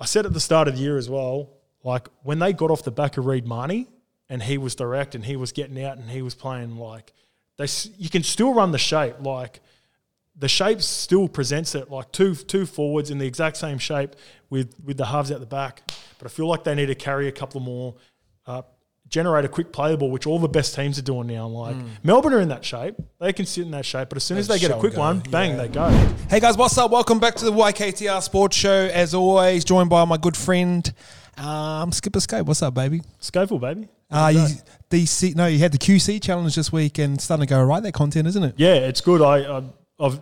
I said at the start of the year as well, like when they got off the back of Reed Marnie and he was direct and he was getting out and he was playing like they, you can still run the shape. Like the shape still presents it like two forwards in the exact same shape with the halves out the back. But I feel like they need to carry a couple more, generate a quick play the ball, which all the best teams are doing now. Like Melbourne are in that shape. They can sit in that shape, but as soon as they get a quick one, bang, they go. Hey guys, what's up? Welcome back to the YKTR Sports Show. As always, joined by my good friend, Skipper Scope. What's up, baby? Scopeful, baby. You had the QC challenge this week and starting to go right, that content, isn't it? Yeah, it's good. I've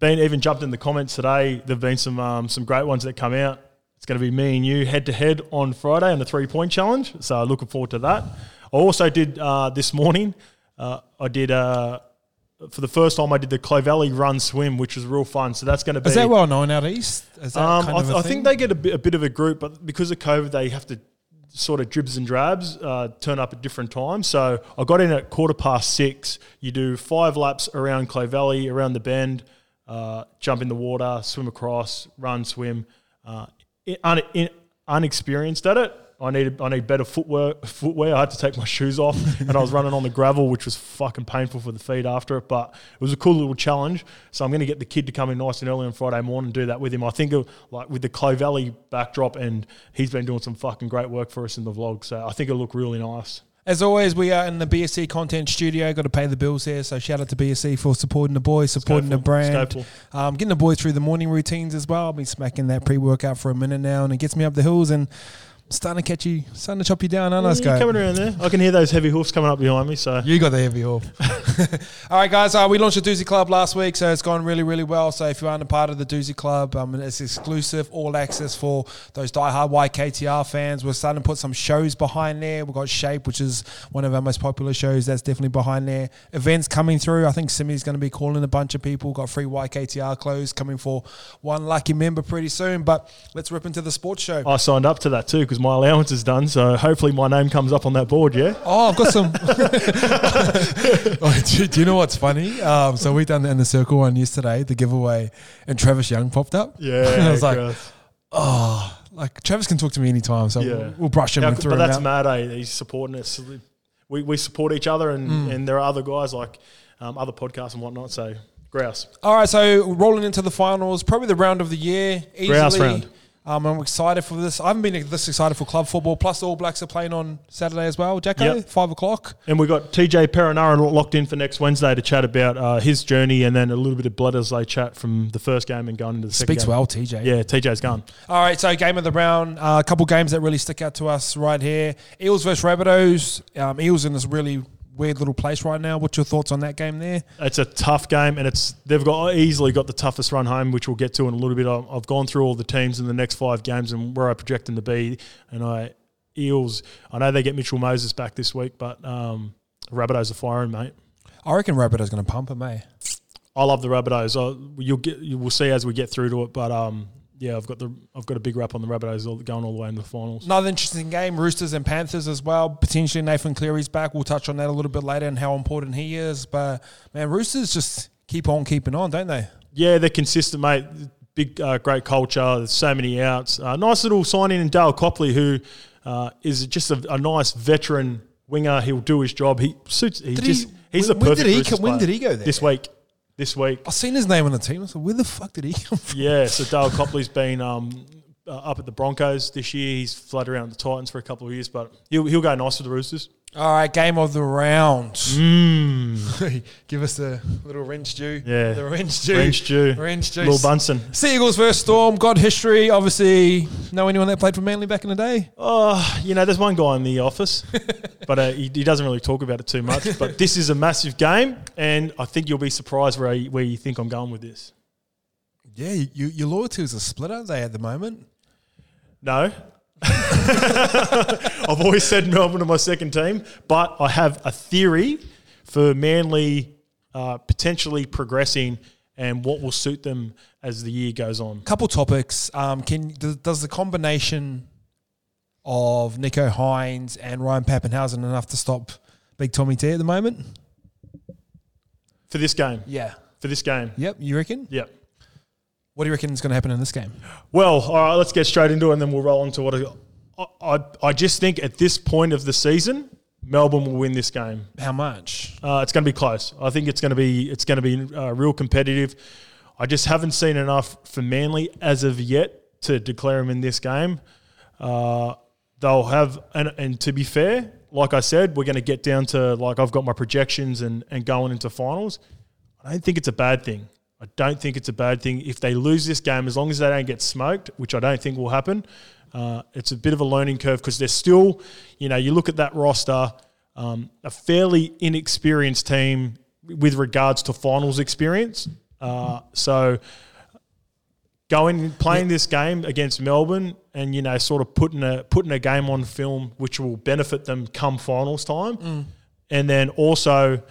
been even jumped in the comments today. There have been some great ones that come out. It's going to be me and you head-to-head on Friday on the three-point challenge, so looking forward to that. I also did this morning, for the first time I did the Clovelly Run Swim, which was real fun. So that's going to be – Is that well known out east? Is that kind of a thing? I think they get a bit of a group, but because of COVID they have to sort of dribs and drabs, turn up at different times. So I got in at 6:15. You do 5 laps around Clovelly, around the bend, jump in the water, swim across, run, swim – unexperienced at it. I need better footwear. I had to take my shoes off and I was running on the gravel, which was fucking painful for the feet after it, but it was a cool little challenge. So I'm going to get the kid to come in nice and early on Friday morning and do that with him. I think like with the Clovelly backdrop, and he's been doing some fucking great work for us in the vlog. So I think it'll look really nice. As always, we are in the BSC content studio. Got to pay the bills here, so shout out to BSC for supporting the boys, supporting the brand, getting the boys through the morning routines as well. I've been smacking that pre-workout for a minute now, and it gets me up the hills and I'm starting to chop you down, aren't I? You're coming around there. I can hear those heavy hoofs coming up behind me. So you got the heavy hoof. All right, guys. We launched the Doozy Club last week, so it's gone really, really well. So if you aren't a part of the Doozy Club, it's exclusive, all access for those diehard YKTR fans. We're starting to put some shows behind there. We've got Shape, which is one of our most popular shows. That's definitely behind there. Events coming through. I think Simi's going to be calling a bunch of people. Got free YKTR clothes coming for one lucky member pretty soon. But let's rip into the sports show. I signed up to that too, because my allowance is done, so hopefully my name comes up on that board, yeah? Oh, I've got some. Do you know what's funny? So we done the In The Circle one yesterday, the giveaway, and Travis Young popped up. Yeah. And I was like, Travis can talk to me anytime, so we'll brush him through. But that's mad, eh? He's supporting us. We support each other, and there are other guys like other podcasts and whatnot, so grouse. All right, so rolling into the finals, probably the round of the year. Easily. Grouse round. I'm excited for this. I haven't been this excited for club football. Plus, the All Blacks are playing on Saturday as well, Jacko, 5 o'clock. And we've got TJ Perenara locked in for next Wednesday to chat about his journey and then a little bit of Bledisloe chat from the first game and going into the second game. Speaks well, TJ. Yeah, TJ's gone. All right, so game of the round. A couple games that really stick out to us right here. Eels versus Rabbitohs. Eels in this really weird little place right now. What's your thoughts on that game there? It's a tough game, and they've easily got the toughest run home, which we'll get to in a little bit. I've gone through all the teams in the next 5 games and where I project them to be. And Eels, I know they get Mitchell Moses back this week, but Rabbitohs are firing, mate. I reckon Rabbitohs going to pump him, eh? I love the Rabbitohs. We'll see as we get through to it, but yeah, I've got a big wrap on the Rabbitohs going all the way in the finals. Another interesting game, Roosters and Panthers as well. Potentially Nathan Cleary's back. We'll touch on that a little bit later and how important he is. But, man, Roosters just keep on keeping on, don't they? Yeah, they're consistent, mate. Big, great culture. There's so many outs. Nice little signing in Dale Copley, who is just a nice veteran winger. He'll do his job. When did he go there? This week. I've seen his name on the team. I was like, where the fuck did he come from? Yeah, so Dale Copley's been up at the Broncos this year. He's floated around the Titans for a couple of years, but he'll go nice with the Roosters. All right, game of the round. Give us a little wrench due. Yeah. The wrench due. Little Bunsen. Seagulls versus Storm. God history. Obviously, know anyone that played for Manly back in the day? Oh, there's one guy in the office, but he doesn't really talk about it too much. But this is a massive game, and I think you'll be surprised where you think I'm going with this. Yeah, your loyalties are split, aren't they, at the moment? No. I've always said Melbourne are my second team, but I have a theory for Manly potentially progressing and what will suit them as the year goes on. Couple topics. Does the combination of Nico Hines and Ryan Papenhuyzen enough to stop Big Tommy T at the moment? For this game? Yeah. Yep, you reckon? Yep. What do you reckon is going to happen in this game? Well, all right, let's get straight into it and then we'll roll into what I just think at this point of the season, Melbourne will win this game. How much? It's going to be close. I think it's going to be real competitive. I just haven't seen enough for Manly as of yet to declare them in this game. They'll have – and to be fair, like I said, we're going to get down to – like I've got my projections and going into finals. I don't think it's a bad thing. I don't think it's a bad thing. If they lose this game, as long as they don't get smoked, which I don't think will happen, it's a bit of a learning curve because they're still – you know, you look at that roster, a fairly inexperienced team with regards to finals experience. So playing this game against Melbourne and, you know, sort of putting a game on film which will benefit them come finals time. And then also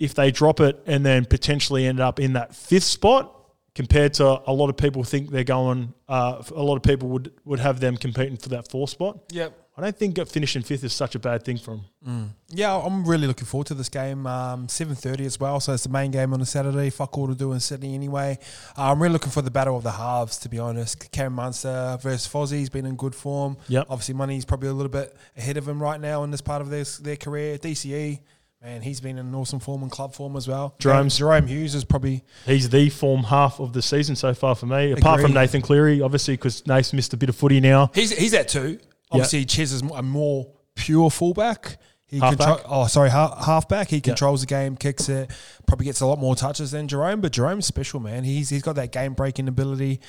if they drop it and then potentially end up in that fifth spot compared to a lot of people think they're going a lot of people would have them competing for that fourth spot. Yep. I don't think finishing fifth is such a bad thing for them. Yeah, I'm really looking forward to this game. 7:30 as well, so it's the main game on a Saturday. Fuck all to do in Sydney anyway. I'm really looking for the battle of the halves, to be honest. Cameron Munster versus Fozzie. He's been in good form. Yep. Obviously, Money's probably a little bit ahead of him right now in this part of their career. DCE. Man, he's been in awesome form and club form as well. Jerome Hughes is probably... He's the form half of the season so far for me, apart from Nathan Cleary, obviously, because Nate's missed a bit of footy now. He's at two. Obviously, Chez is a more pure fullback. Halfback. He controls the game, kicks it, probably gets a lot more touches than Jerome, but Jerome's special, man. He's got that game-breaking ability.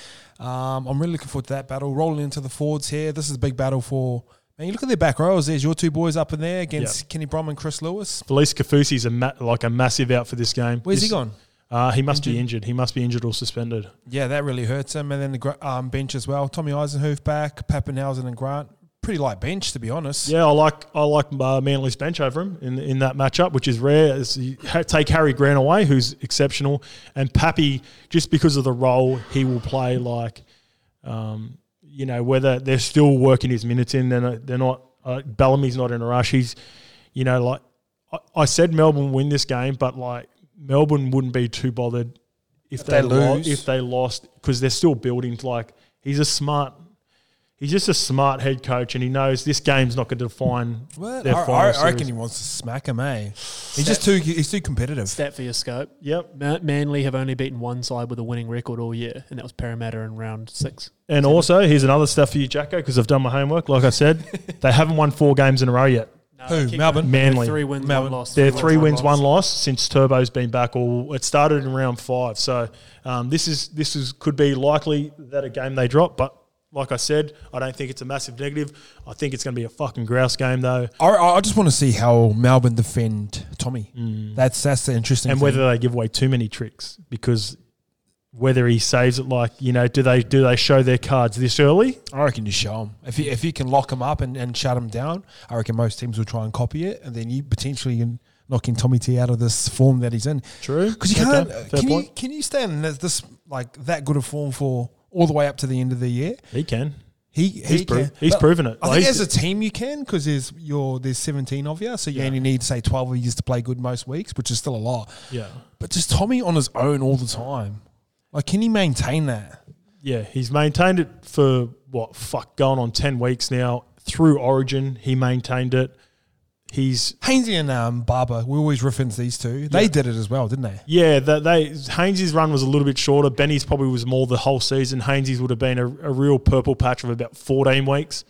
I'm really looking forward to that battle. Rolling into the forwards here. This is a big battle for... And you look at their back rows. There's your two boys up in there against Kenny Brom and Chris Lewis. Felice Kafusi's a massive out for this game. Where's he gone? He must be injured. He must be injured or suspended. Yeah, that really hurts him. And then the bench as well. Tommy Eisenhoof back, Papenhuyzen and Grant. Pretty light bench, to be honest. Yeah, I like Manly's bench over him in that matchup, which is rare. As you take Harry Grant away, who's exceptional, and Pappy, just because of the role he will play, like. You know, whether they're still working his minutes in, they're not. Bellamy's not in a rush. He's, you know, like I said, Melbourne win this game, but like Melbourne wouldn't be too bothered if they lost because they're still building. Like he's just a smart head coach, and he knows this game's not going to define their final series. I reckon he wants to smack him, eh? He's too competitive. Stat for your scope. Yep. Manly have only beaten one side with a winning record all year, and that was Parramatta in round 6. And also, here's another stuff for you, Jacko, because I've done my homework. Like I said, they haven't won 4 games in a row yet. Who? Melbourne? Manly. They're three wins, one loss since Turbo's been back. It started in round 5. So this could be likely that a game they drop. But like I said, I don't think it's a massive negative. I think it's going to be a fucking grouse game, though. I just want to see how Melbourne defend Tommy. That's the interesting thing. And whether they give away too many tricks because – whether he saves it, like, you know, do they show their cards this early? I reckon you show them. If you can lock them up and shut them down, I reckon most teams will try and copy it, and then you potentially can knocking Tommy T out of this form that he's in. True, because you can't. Can you stay in this like that good of form for all the way up to the end of the year? He can. He's proven it. I think as a team you can because there's 17 of you, so you only need, say, 12 of you to play good most weeks, which is still a lot. Yeah, but just Tommy on his own all the time. Like, can he maintain that? Yeah, he's maintained it for, going on 10 weeks now. Through Origin, he maintained it. Hainsey and Barber, we always reference these two. Yeah. They did it as well, didn't they? Yeah, Hainsey's run was a little bit shorter. Benny's probably was more the whole season. Hainsey's would have been a real purple patch of about 14 weeks.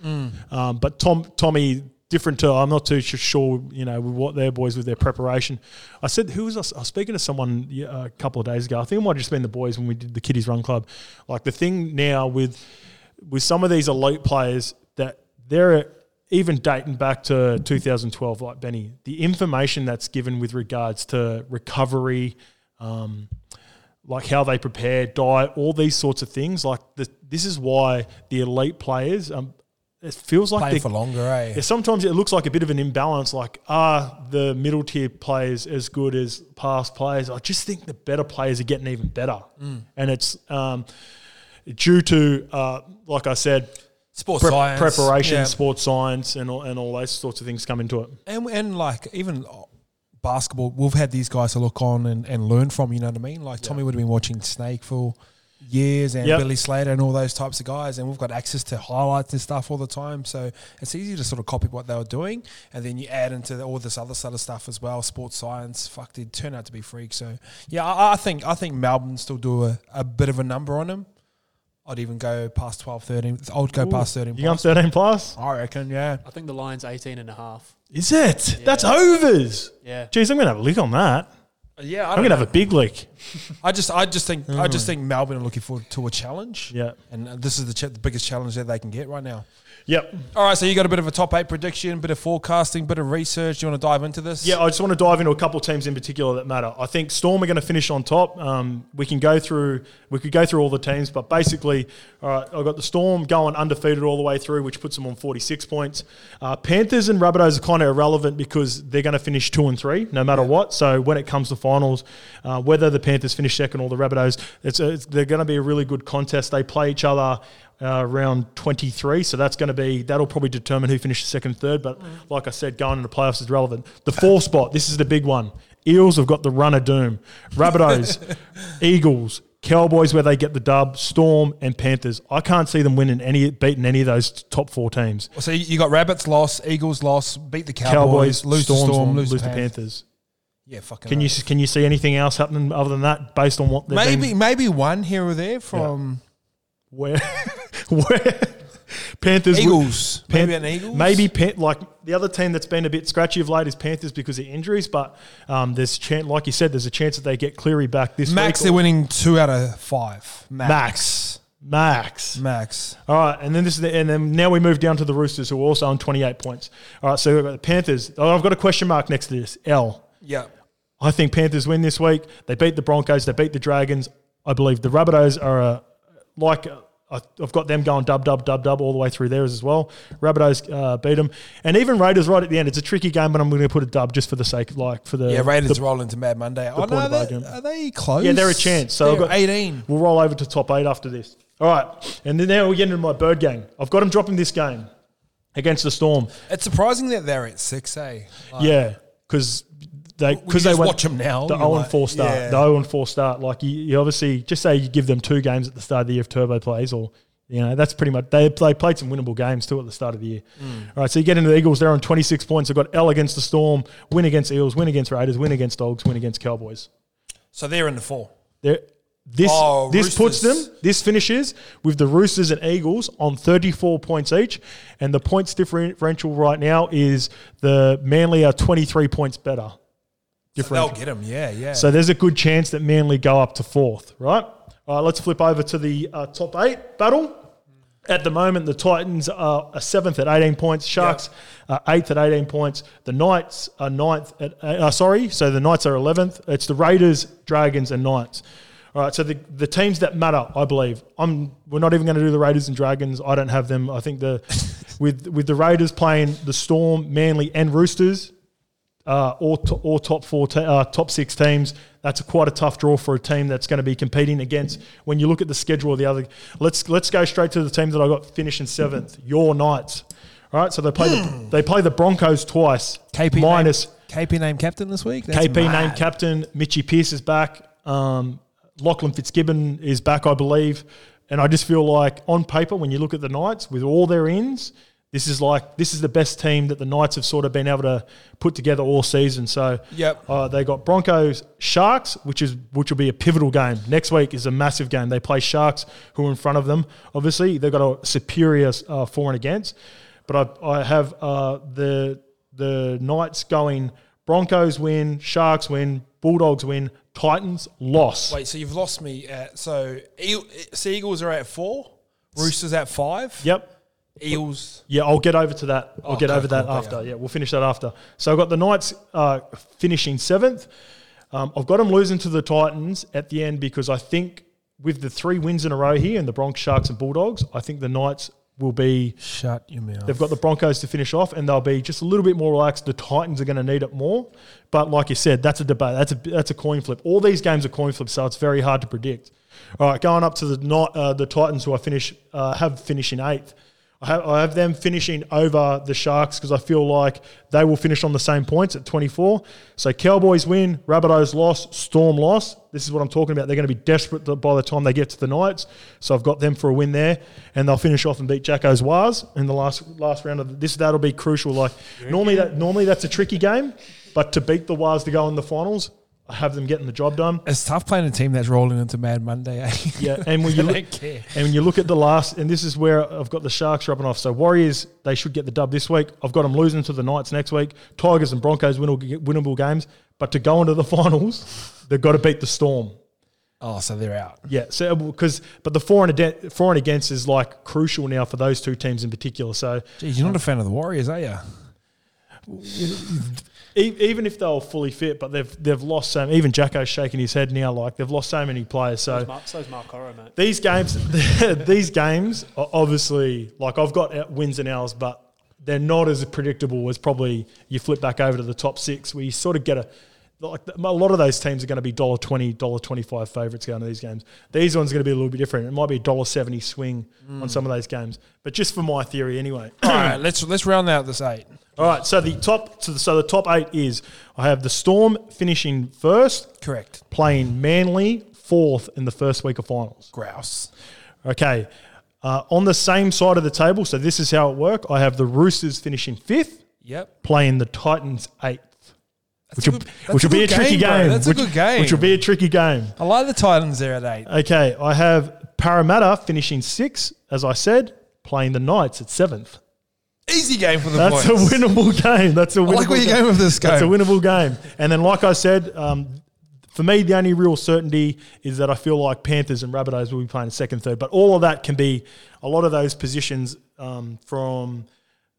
But Tommy... different to, I'm not too sure, you know, with what their boys with their preparation. I said, I was speaking to someone a couple of days ago. I think it might have just been the boys when we did the Kiddies Run Club. Like the thing now with some of these elite players that they're even dating back to 2012, like Benny, the information that's given with regards to recovery, like how they prepare, diet, all these sorts of things. Like this is why the elite players it feels like playing for longer, eh? Sometimes it looks like a bit of an imbalance. Like, are the middle tier players as good as past players? I just think the better players are getting even better, and it's due to, like I said, sports science, preparation, sports science, and all those sorts of things come into it. And like even basketball, we've had these guys to look on and learn from. You know what I mean? Like Tommy would have been watching Snake for years and Billy Slater and all those types of guys, and we've got access to highlights and stuff all the time, so it's easy to sort of copy what they were doing, and then you add into all this other sort of stuff as well. Sports science, fuck, they turn out to be freaks. So yeah, I think Melbourne still do a bit of a number on them. I'd even go past 12, 13. I'd go past 13 plus. You got 13 plus? I reckon, yeah. I think the line's 18 and a half. Is it? Yeah. That's overs. Yeah. Jeez, I'm going to have a lick on that. Yeah, I'm going to have a big lick. I just think Melbourne are looking forward to a challenge. Yeah. And this is the biggest challenge that they can get right now. Yep. All right, so you got a bit of a top 8 prediction, bit of forecasting, bit of research. Do you want to dive into this? Yeah, I just want to dive into a couple of teams in particular that matter. I think Storm are going to finish on top. We could go through all the teams, but basically, all right, I've got the Storm going undefeated all the way through, which puts them on 46 points. Panthers and Rabbitohs are kind of irrelevant because they're going to finish 2 and 3 no matter what. So when it comes to finals, whether the Panthers finish second or the Rabbitohs, they're going to be a really good contest. They play each other round 23, so that'll probably determine who finishes second, third. But like I said, going into playoffs is relevant. The 4 spot, this is the big one. Eels have got the run of doom. Rabbitohs, Eagles, Cowboys where they get the dub, Storm and Panthers. I can't see them beating any of those top 4 teams. So you got Rabbits loss, Eagles loss, beat the Cowboys lose Storm, to Storm, lose the Panthers. Yeah, fucking. Can you see anything else happening other than that based on what they've maybe one here or there from where Panthers Eagles like the other team that's been a bit scratchy of late is Panthers because of injuries, but there's a chance that they get Cleary back this week. They're winning 2 out of 5. Max. All right, and then now we move down to the Roosters, who are also on 28 points. All right, so we've got the Panthers. Oh, I've got a question mark next to this L. Yeah, I think Panthers win this week. They beat the Broncos. They beat the Dragons. I believe the Rabbitohs are I've got them going dub all the way through there as well. Rabbitohs beat them, and even Raiders right at the end. It's a tricky game, but I'm going to put a dub just for the sake, Raiders roll into Mad Monday. Are they close? Yeah, they're a chance. So I've got 18. We'll roll over to top 8 after this. All right, and then now we get into my bird gang. I've got them dropping this game against the Storm. It's surprising that they're at 6, eh? Because. Because they watch them now. The 0-4 start. Yeah. The 0-4 start. Like you obviously just say you give them 2 games at the start of the year if Turbo plays, or that's pretty much they played some winnable games too at the start of the year. All right, so you get into the Eagles. They're on 26 points. They've got L against the Storm, win against Eels, win against Raiders, win against Dogs, win against Cowboys. So they're in the 4. This puts them. This finishes with the Roosters and Eagles on 34 points each, and the points differential right now is the Manly are 23 points better. So they'll get them, yeah. So there's a good chance that Manly go up to 4th, right? All right, let's flip over to the top 8 battle. At the moment, the Titans are 7th at 18 points. Sharks are 8th at 18 points. The Knights are 9th at the Knights are 11th. It's the Raiders, Dragons, and Knights. All right, so the teams that matter, I believe. We're not even going to do the Raiders and Dragons. I don't have them. I think with the Raiders playing the Storm, Manly, and Roosters, all top 4, top 6 teams. That's quite a tough draw for a team that's going to be competing against. When you look at the schedule of the other, let's go straight to the team that I got finishing 7th. Your Knights, all right. So they play the Broncos twice. KP named captain this week. That's KP mad. Named captain. Mitchie Pearce is back. Lachlan Fitzgibbon is back, I believe. And I just feel like on paper, when you look at the Knights with all their ins, this is the best team that the Knights have sort of been able to put together all season. So they got Broncos, Sharks, which will be a pivotal game. Next week is a massive game. They play Sharks, who are in front of them. Obviously, they've got a superior for and against. But I have the Knights going Broncos win, Sharks win, Bulldogs win, Titans loss. Wait, so you've lost me. So Seagulls are at 4, Roosters at 5. Yep. Eels. Yeah, I'll get over to that. After. Yeah, we'll finish that after. So I've got the Knights finishing 7th. I've got them losing to the Titans at the end because I think with the 3 wins in a row here and the Broncos, Sharks and Bulldogs, I think the Knights will be... Shut your mouth. They've got the Broncos to finish off and they'll be just a little bit more relaxed. The Titans are going to need it more. But like you said, that's a debate. That's a coin flip. All these games are coin flips, so it's very hard to predict. All right, going up to the Titans who have finished in 8th. I have them finishing over the Sharks because I feel like they will finish on the same points at 24. So Cowboys win, Rabbitohs loss, Storm loss. This is what I'm talking about. They're going to be desperate by the time they get to the Knights. So I've got them for a win there. And they'll finish off and beat Jacko's Wars in the last round of this. That'll be crucial. Like normally that's a tricky game, but to beat the Wars to go in the finals, I have them getting the job done. It's tough playing a team that's rolling into Mad Monday, eh? Yeah, and when you look, at the last, and this is where I've got the Sharks rubbing off. So Warriors, they should get the dub this week. I've got them losing to the Knights next week. Tigers and Broncos winnable games, but to go into the finals, they've got to beat the Storm. Oh, so they're out. Yeah, so but the four and against is like crucial now for those two teams in particular. So, geez, you're not a fan of the Warriors, are you? Even if they were fully fit, but they've lost so many. Even Jacko's shaking his head now, like they've lost so many players. So is Mark Coro, mate. These games are obviously, like, I've got wins and L's, but they're not as predictable as probably you flip back over to the top six, where you sort of get a lot of those teams are going to be $1.20, $1.25 favourites going to these games. These ones are going to be a little bit different. It might be a $1.70 swing on some of those games, but just for my theory anyway. All right, let's round out this eight. All right, so the top eight is I have the Storm finishing first. Correct. Playing Manly fourth in the first week of finals. Grouse. Okay. On the same side of the table, so this is how it works. I have the Roosters finishing fifth. Yep. Playing the Titans eighth. Which will be a tricky game. That's a good game. Which will be a tricky game. I like the Titans there at eight. Okay, I have Parramatta finishing sixth, as I said, playing the Knights at seventh. Easy game for the That's points. That's a winnable game. I like where you're going with this game. That's a winnable game. And then, like I said, for me, the only real certainty is that I feel like Panthers and Rabbitohs will be playing second, third. But all of that can be a lot of those positions from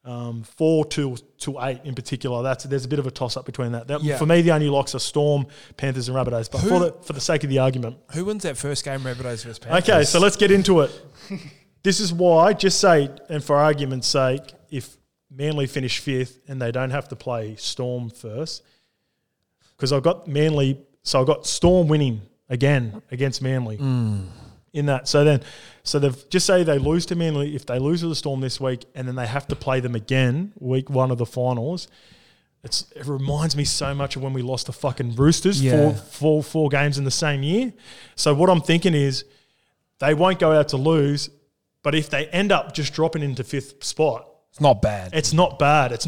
4 to 8 in particular. There's a bit of a toss-up between that. For me, the only locks are Storm, Panthers and Rabbitohs. But for the sake of the argument, who wins that first game, Rabbitohs versus Panthers? Okay, so let's get into it. This is why, just say, and for argument's sake, if Manly finish fifth and they don't have to play Storm first, because I've got Manly, so I've got Storm winning again against Manly in that. So they've just say they lose to Manly. If they lose to the Storm this week and then they have to play them again week one of the finals, it reminds me so much of when we lost the fucking Roosters four games in the same year. So what I'm thinking is they won't go out to lose, but if they end up just dropping into fifth spot, it's not bad. It's not bad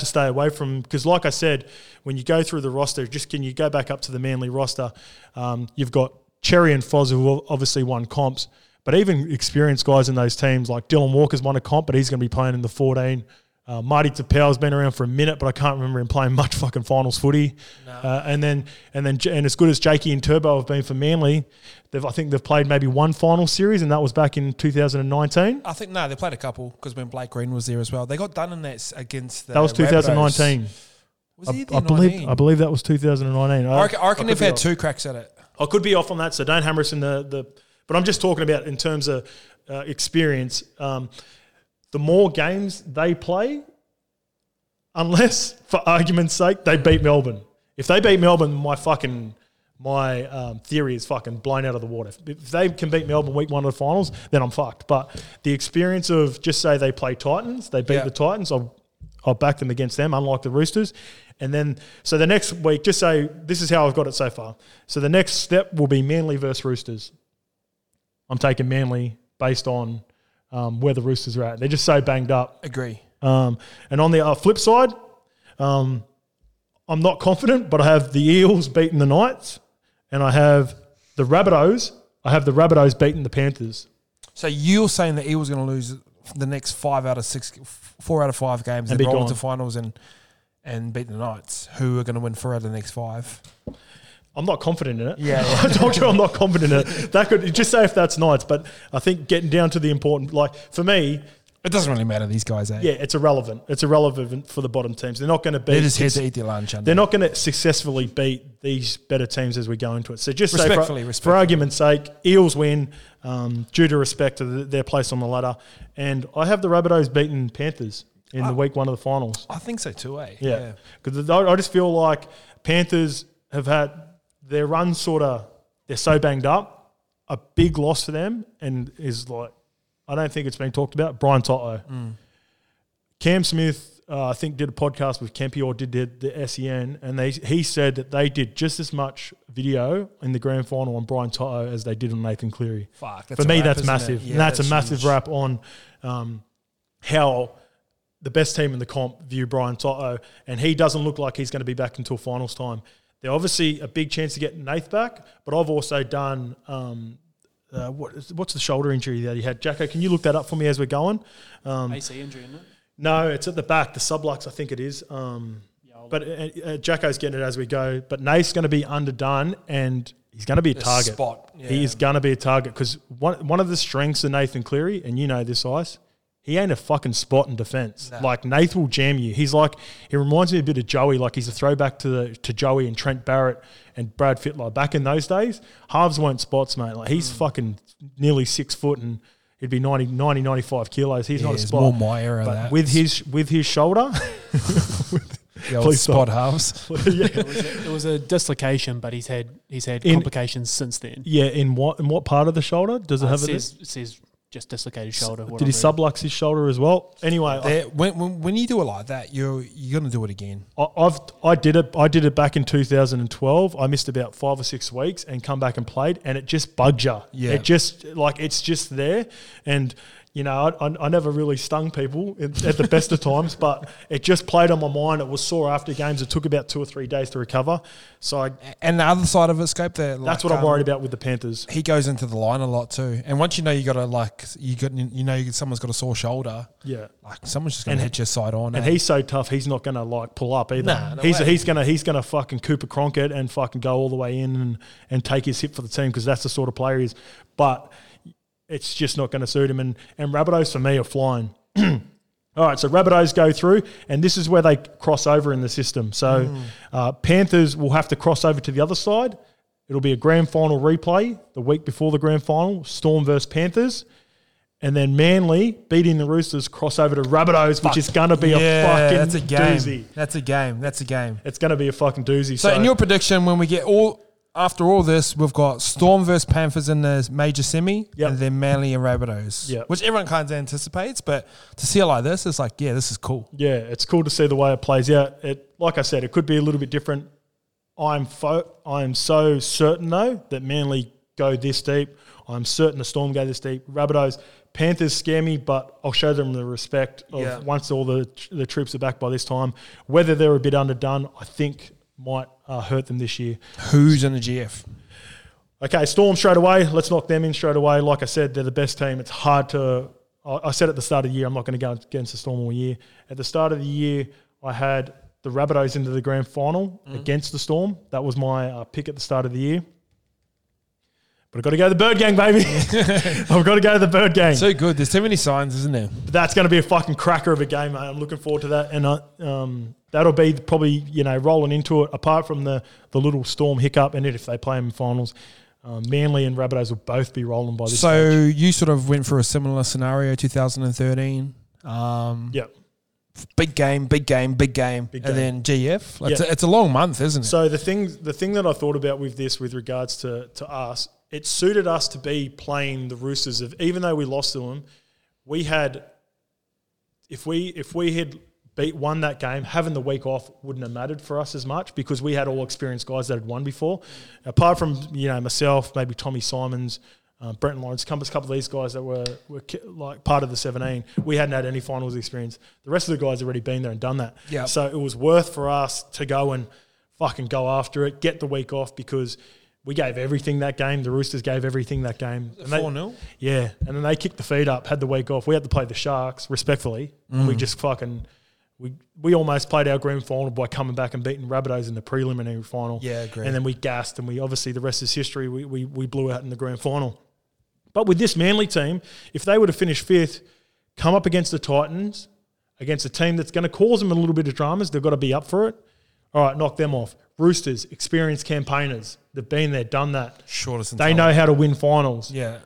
to stay away from, because like I said, when you go through the roster, just can you go back up to the Manly roster, you've got Cherry and Fozzie who obviously won comps, but even experienced guys in those teams, like Dylan Walker's won a comp, but he's going to be playing in the 14. Marty Tapau's been around for a minute, but I can't remember him playing much fucking finals footy. No. And as good as Jakey and Turbo have been for Manly, I think they've played maybe one final series, and that was back in 2019. I think they played a couple because when Blake Green was there as well, they got done in that against the. That was 2019. Was he there? I believe that was 2019. I reckon they've had two cracks at it. I could be off on that, so don't hammer us in the. But I'm just talking about in terms of experience. The more games they play, unless, for argument's sake, they beat Melbourne. If they beat Melbourne, my theory is fucking blown out of the water. If they can beat Melbourne week one of the finals, then I'm fucked. But the experience of just say they play Titans, they beat the Titans, I'll back them against them, unlike the Roosters. And then, so the next week, just say, this is how I've got it so far. So the next step will be Manly versus Roosters. I'm taking Manly based on where the Roosters are at. They're just so banged up. Agree. And on the flip side, I'm not confident, but I have the Eels beating the Knights, and I have the Rabbitohs. I have the Rabbitohs beating the Panthers. So you're saying the Eels are going to lose the next 4 out of 5 games and roll into finals and beat the Knights, who are going to win 4 out of the next 5. I'm not confident in it. Yeah. I told you I'm not confident in it. That could just say if that's Knights, but I think getting down to the important, like for me, it doesn't really matter these guys, eh? Yeah, it's irrelevant. It's irrelevant for the bottom teams. They're not going to beat. They're just here to eat their lunch. They're not going to successfully beat these better teams as we go into it. So just respectfully, for argument's sake, Eels win due to respect to their place on the ladder, and I have the Rabbitohs beating Panthers in the week one of the finals. I think so too, eh? Yeah, because I just feel like Panthers have had. Their run they're so banged up, a big loss for them, and is like I don't think it's been talked about, Brian To'o. Mm. Cam Smith, I think, did a podcast with Kempe or did the SEN, and he said that they did just as much video in the grand final on Brian To'o as they did on Nathan Cleary. Fuck, that's for me, that's massive. Yeah, and that's a massive wrap on how the best team in the comp view Brian To'o, and he doesn't look like he's going to be back until finals time. They're obviously a big chance to get Nath back, but I've also done what's the shoulder injury that he had? Jacko, can you look that up for me as we're going? AC injury, isn't it? No, it's at the back, the sublux, I think it is. But Jacko's getting it as we go. But Nath's going to be underdone, and he's going to be a target. Spot. Yeah. He is going to be a target because one of the strengths of Nathan Cleary, and you know this, Ice, he ain't a fucking spot in defence. No. Like, Nath will jam you. He's like, he reminds me a bit of Joey. Like, he's a throwback to Joey and Trent Barrett and Brad Fittler. Back in those days, halves weren't spots, mate. Like, he's fucking nearly 6 foot and he'd be 90, 95 kilos. He's not a spot. More my era but that. With his shoulder. The old spot halves. Yeah. It was a dislocation, but he's had complications since then. Yeah, in what part of the shoulder? Does it have it says just dislocated shoulder. Did he sublux his shoulder as well? Anyway, when you do it like that, you're gonna do it again. I did it back in 2012. I missed about 5 or 6 weeks and come back and played, and it just bugged you. Yeah, it just like it's just there, and you know I never really stung people at the best of times, but it just played on my mind. It was sore after games. It took about 2 or 3 days to recover. So and the other side of it, Scope, there. Like, that's what I'm worried about with the Panthers. He goes into the line a lot too, and once you know you got to like. Someone's got a sore shoulder. Yeah, like someone's just gonna hit your side on. And he's so tough, he's not gonna like pull up either. Nah, no he's gonna fucking Cooper Cronk it and fucking go all the way in and take his hit for the team because that's the sort of player he is. But it's just not gonna suit him. And Rabbitohs for me are flying. All right, so Rabbitohs go through, and this is where they cross over in the system. So Panthers will have to cross over to the other side. It'll be a grand final replay the week before the grand final. Storm versus Panthers. And then Manly beating the Roosters cross over to Rabbitohs, which is going to be a fucking doozy. That's a game. It's going to be a fucking doozy. So in your prediction, when we get after all this, we've got Storm versus Panthers in the major semi, and then Manly and Rabbitohs, which everyone kind of anticipates. But to see it like this, it's like, yeah, this is cool. Yeah, it's cool to see the way it plays out. Like I said, it could be a little bit different. I'm so certain, though, that Manly go this deep. I'm certain the Storm go this deep. Rabbitohs, Panthers scare me, but I'll show them the respect of once all the troops are back by this time. Whether they're a bit underdone, I think might hurt them this year. Who's in the GF? Okay, Storm straight away. Let's knock them in straight away. Like I said, they're the best team. It's hard to – I said at the start of the year I'm not going to go against the Storm all year. At the start of the year, I had the Rabbitohs into the grand final against the Storm. That was my pick at the start of the year. But I've got to go to the Bird Gang, baby. I've got to go to the Bird Gang. So good. There's too many signs, isn't there? But that's going to be a fucking cracker of a game, mate. I'm looking forward to that. And that'll be probably, rolling into it, apart from the little Storm hiccup in it if they play them in finals. Manly and Rabbitohs will both be rolling by this stage. You sort of went for a similar scenario, 2013. Yep. Big game. And then GF. It's a long month, isn't it? So the thing that I thought about with this with regards to us – it suited us to be playing the Roosters. Even though we lost to them, we had if we had won that game, having the week off wouldn't have mattered for us as much because we had all experienced guys that had won before. Apart from myself, maybe Tommy Simons, Brent Lawrence, Compass, a couple of these guys that were like part of the 17, we hadn't had any finals experience. The rest of the guys had already been there and done that. Yep. So it was worth for us to go and fucking go after it, get the week off because – we gave everything that game. The Roosters gave everything that game. 4-0? Yeah. And then they kicked the feet up, had the week off. We had to play the Sharks, respectfully. Mm. We just fucking – we almost played our grand final by coming back and beating Rabbitohs in the preliminary final. Yeah, great. And then we gassed and we obviously the rest is history. We blew out in the grand final. But with this Manly team, if they were to finish fifth, come up against the Titans, against a team that's going to cause them a little bit of dramas, they've got to be up for it. All right, knock them off. Roosters, experienced campaigners. They've been there, done that. Shortest. They know how to win finals. Yeah.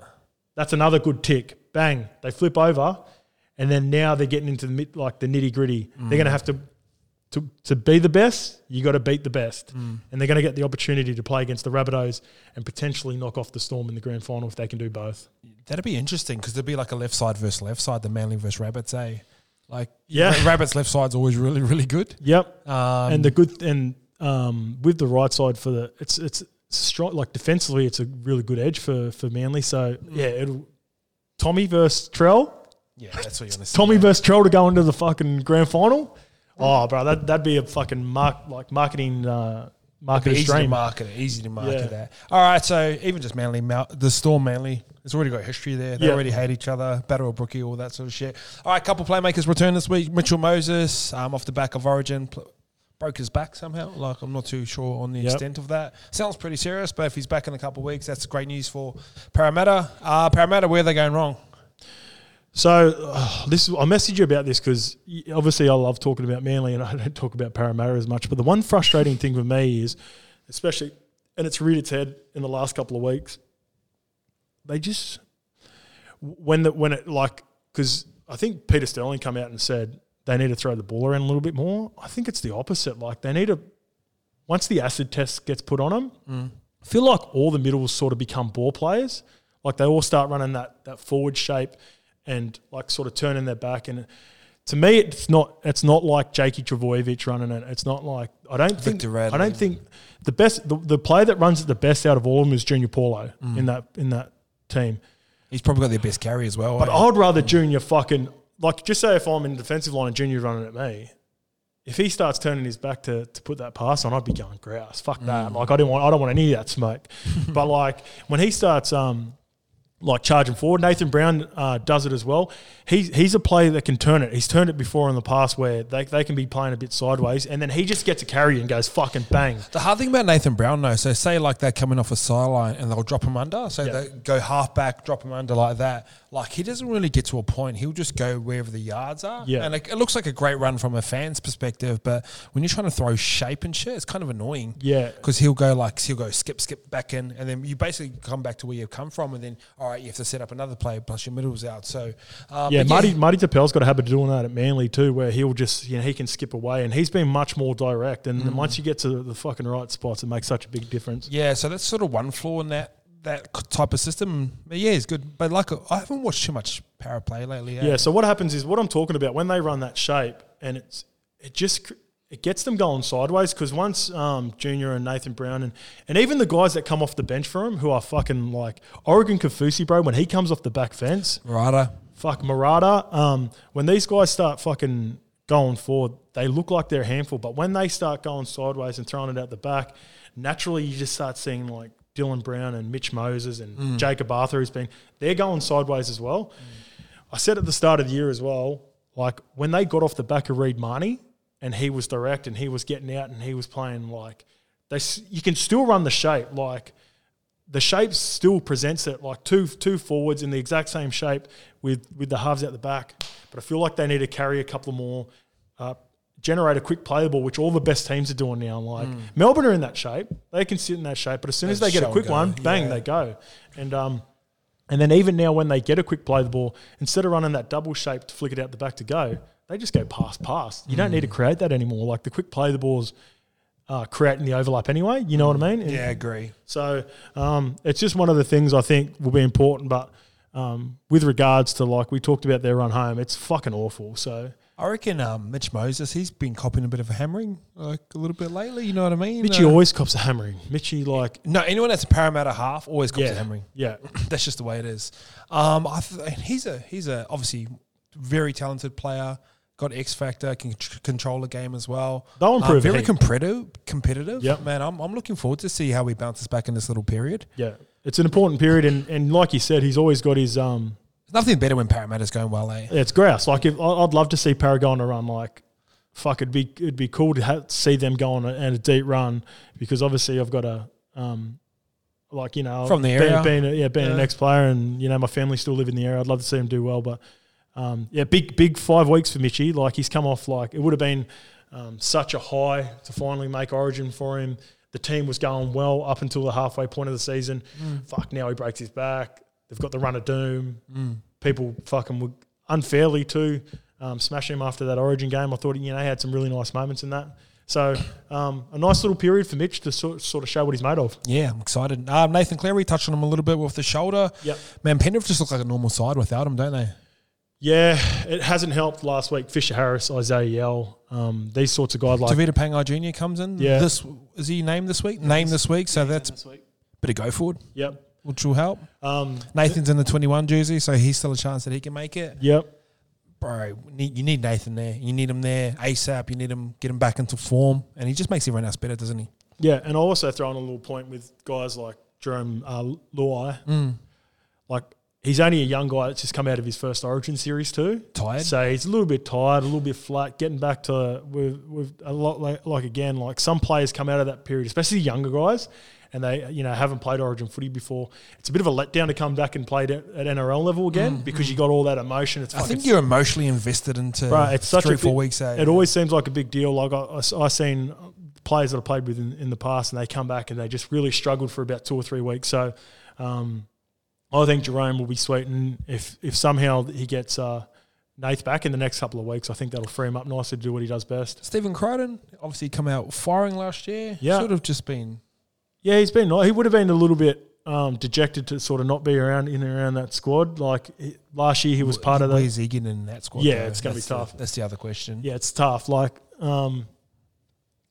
That's another good tick. Bang. They flip over, and then now they're getting into the nitty-gritty. Mm. They're going to have to be the best, you got to beat the best. Mm. And they're going to get the opportunity to play against the Rabbitohs and potentially knock off the Storm in the grand final if they can do both. That'd be interesting because there'd be like a left side versus left side, the Manly versus Rabbits, eh? Like, yeah, Rabbits left side's always really, really good. Yep. And the good and with the right side for the it's strong. Like defensively, it's a really good edge for Manly. So yeah, it'll Tommy versus Trell. Yeah, that's what you want to see. Tommy versus Trell to go into the fucking grand final. Oh, bro, that'd be a fucking marketing. Easy to market yeah. that. All right, so even just Manly, the Storm Manly, it's already got history there. They already hate each other, Battle of Brookie, all that sort of shit. All right, couple playmakers return this week. Mitchell Moses, off the back of Origin, broke his back somehow. Like, I'm not too sure on the extent of that. Sounds pretty serious, but if he's back in a couple of weeks, that's great news for Parramatta. Parramatta, where are they going wrong? So I messaged you about this because obviously I love talking about Manly and I don't talk about Parramatta as much. But the one frustrating thing with me is, especially, and it's reared its head in the last couple of weeks, they just because I think Peter Sterling came out and said they need to throw the ball around a little bit more. I think it's the opposite. Like they need to, once the acid test gets put on them, I feel like all the middles sort of become ball players. Like they all start running that forward shape. And like sort of turning their back, and to me, it's not like Jakey Trbojevic running it. It's not like I don't think the best the player that runs it the best out of all of them is Junior Paulo in that team. He's probably got their best carry as well. But I'd rather Junior fucking just say if I'm in the defensive line and Junior running at me, if he starts turning his back to put that pass on, I'd be going grouse. Fuck that. Like I don't want any of that smoke. But like when he starts charging forward. Nathan Brown does it as well. He's a player that can turn it. He's turned it before in the past where they can be playing a bit sideways and then he just gets a carry and goes fucking bang. The hard thing about Nathan Brown though, so say like they're coming off a sideline and they'll drop him under. So they go half back, drop him under like that. Like he doesn't really get to a point. He'll just go wherever the yards are. Yeah. And it looks like a great run from a fan's perspective, but when you're trying to throw shape and shit, it's kind of annoying. Yeah. Because he'll go skip back in and then you basically come back to where you've come from and then, all right, you have to set up another play plus your middle's out. So Marty Tapel's got a habit of doing that at Manly too, where he'll just he can skip away, and he's been much more direct. And then once you get to the fucking right spots, it makes such a big difference. Yeah, so that's sort of one flaw in that type of system. But yeah, it's good. But like I haven't watched too much power play lately. Yeah. So what happens is what I'm talking about when they run that shape, and it gets them going sideways because once Junior and Nathan Brown and even the guys that come off the bench for him who are fucking like Oregon Kafusi, bro, when he comes off the back fence. Murata. When these guys start fucking going forward, they look like they're a handful. But when they start going sideways and throwing it out the back, naturally you just start seeing like Dylan Brown and Mitch Moses and Jacob Arthur they're going sideways as well. I said at the start of the year as well, like when they got off the back of Reed Marnie, and he was direct and he was getting out and he was playing like – you can still run the shape. Like the shape still presents it like two forwards in the exact same shape with the halves out the back. But I feel like they need to carry a couple more, generate a quick play ball, which all the best teams are doing now. Like Melbourne are in that shape. They can sit in that shape. But as soon as they get a quick one, bang, they go. And then even now when they get a quick play the ball, instead of running that double shape to flick it out the back to go – they just go pass. You don't need to create that anymore. Like the quick play, the ball's creating the overlap anyway. You know what I mean? Yeah, I agree. So it's just one of the things I think will be important. But with regards to like we talked about their run home, it's fucking awful. So I reckon Mitch Moses, he's been copping a bit of a hammering like a little bit lately. You know what I mean? Mitchie always cops a hammering. Mitchie anyone that's a Parramatta half always cops a hammering. Yeah, that's just the way it is. He's obviously very talented player. Got X Factor, can control the game as well. They'll improve. Very competitive. Yep. Man, I'm looking forward to see how we bounce us back in this little period. Yeah, it's an important period, and like you said, he's always got his Nothing better when Parramatta's going well, eh? It's grouse. Like I'd love to see Parramatta run. Like, fuck, it'd be cool to see them go on a deep run because obviously I've got a from the area, being an ex player, and you know my family still live in the area. I'd love to see them do well, but. Big 5 weeks for Mitchie. Like he's come off like it would have been such a high to finally make Origin for him. The team was going well up until the halfway point of the season. Fuck, now he breaks his back. They've got the run of doom. People fucking would unfairly too smash him after that Origin game. I thought he had some really nice moments in that. So a nice little period for Mitch to sort of show what he's made of. Yeah, I'm excited. Nathan Cleary touched on him a little bit with the shoulder. Yep. Man, Penrith just look like a normal side without him, don't they? Yeah, it hasn't helped last week. Fisher Harris, Isaiah Yell, these sorts of guys like Tavita Pangai Jr. comes in. Yeah. Is he named this week? Named this week, so that's a bit of go forward. Yep. Which will help. Nathan's in the 21 jersey, so he's still a chance that he can make it. Yep. Bro, you need Nathan there. You need him there ASAP. You need him, get him back into form. And he just makes everyone else better, doesn't he? Yeah, and I also throw in a little point with guys like Jerome Luai. Mm. Like, he's only a young guy that's just come out of his first Origin series too. Tired. So he's a little bit tired, a little bit flat, getting back to with a lot like some players come out of that period, especially younger guys, and they haven't played Origin footy before. It's a bit of a letdown to come back and play at NRL level again because you got all that emotion. It's I think you're emotionally invested into it's such 3 or 4 weeks out. It always seems like a big deal. Like I've seen players that I played with in the past and they come back and they just really struggled for about 2 or 3 weeks. So I think Jerome will be sweet, and if somehow he gets Nath back in the next couple of weeks, I think that'll free him up nicely to do what he does best. Stephen Crichton, obviously come out firing last year. Yeah. Sort of just been... Yeah, he's been. He would have been a little bit dejected to sort of not be around that squad. Like last year, he was part of that. Where's he getting in that squad? Yeah, though? It's going to be tough. That's the other question. Yeah, it's tough. Like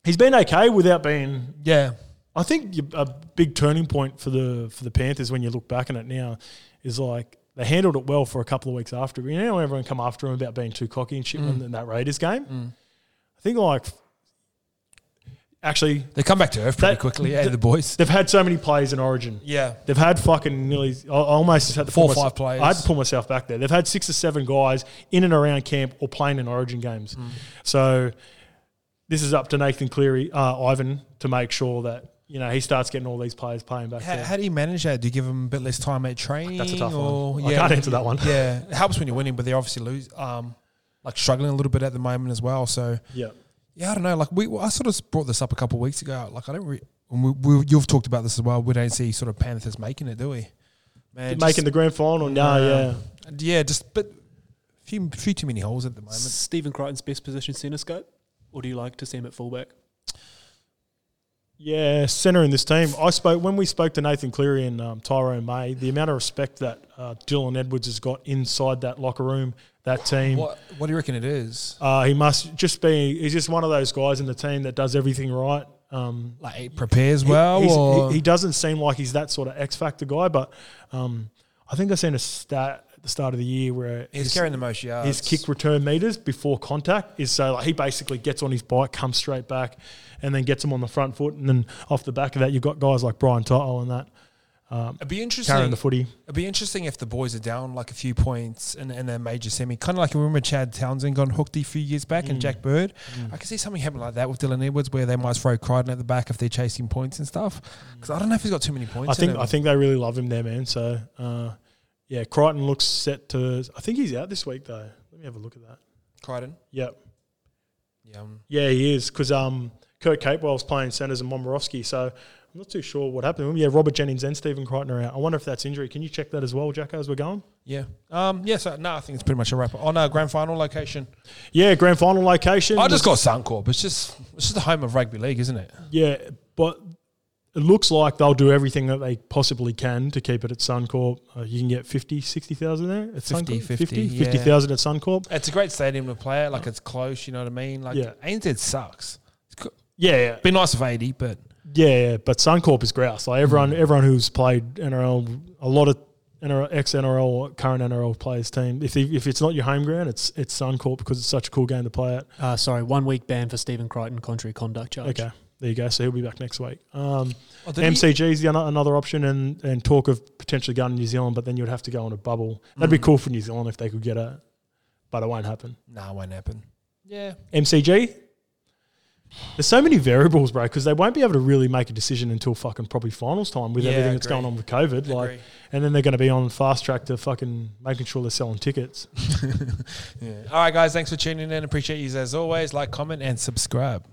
he's been okay without being. Yeah, I think a big turning point for the Panthers when you look back on it now is like they handled it well for a couple of weeks after. You know, everyone come after him about being too cocky and shit in that Raiders game. Mm. I think like. Actually, they come back to earth pretty quickly. Yeah, the boys. They've had so many plays in Origin. Yeah, they've had fucking nearly. I almost had to 4 or 5 plays. I had to pull myself back there. They've had 6 or 7 guys in and around camp or playing in Origin games. Mm. So this is up to Nathan Cleary, Ivan, to make sure that he starts getting all these players playing back there. How do you manage that? Do you give them a bit less time at training? That's a tough one. Yeah, I can't answer that one. Yeah, it helps when you're winning, but they're obviously struggling a little bit at the moment as well. So yeah. Yeah, I don't know. Like I sort of brought this up a couple of weeks ago. Like I don't. You've talked about this as well. We don't see sort of Panthers making it, do we? Man, making the grand final? No, yeah, yeah. Just but few too many holes at the moment. Stephen Crichton's best position centre scope, or do you like to see him at fullback? Yeah, centre in this team. When we spoke to Nathan Cleary and Tyrone May, the amount of respect that Dylan Edwards has got inside that locker room. That team. What do you reckon it is? He must just be. He's just one of those guys in the team that does everything right. Like he prepares well. He doesn't seem like he's that sort of X Factor guy, but I think I seen a stat at the start of the year where he's carrying the most yards. His kick return meters before contact is so like he basically gets on his bike, comes straight back, and then gets him on the front foot, and then off the back of that, you've got guys like Brian To'o and that. It'd be interesting. Carrying the footy. It'd be interesting if the boys are down like a few points in a major semi. Kind of like remember Chad Townsend got hooked a few years back and Jack Bird. I can see something happen like that with Dylan Edwards where they might throw Crichton at the back if they're chasing points and stuff. Because I don't know if he's got too many points. I think they really love him there, man. So, Crichton looks set to. I think he's out this week though. Let me have a look at that. Crichton. Yep. Yeah, he is because Kurt Capewell's playing centres and Momorowski, so. I'm not too sure what happened. Yeah, Robert Jennings and Stephen Crichton are out. I wonder if that's injury. Can you check that as well, Jacko, as we're going? Yeah. I think it's pretty much a wrap. Oh, no, grand final location. Yeah, grand final location. I just got Suncorp. It's just the home of rugby league, isn't it? Yeah, but it looks like they'll do everything that they possibly can to keep it at Suncorp. You can get 50, 60,000 there at 50,000 at Suncorp. It's a great stadium to play at. Like, it's close, you know what I mean? Like, yeah. ANZ sucks. Yeah. Be nice if 80, but... Yeah, but Suncorp is grouse. Like everyone who's played NRL, a lot of NRL, ex-NRL or current NRL players team, if it's not your home ground, it's Suncorp because it's such a cool game to play at. 1 week ban for Stephen Crichton, contrary conduct charge. Okay, there you go. So he'll be back next week. MCG is another option and talk of potentially going to New Zealand, but then you'd have to go on a bubble. That'd be cool for New Zealand if they could get it, but it won't happen. No, it won't happen. Yeah. MCG? There's so many variables, bro, because they won't be able to really make a decision until fucking probably finals time with everything that's going on with COVID. Like, and then they're going to be on fast track to fucking making sure they're selling tickets. Yeah. All right, guys, thanks for tuning in. Appreciate you as always. Like, comment, and subscribe.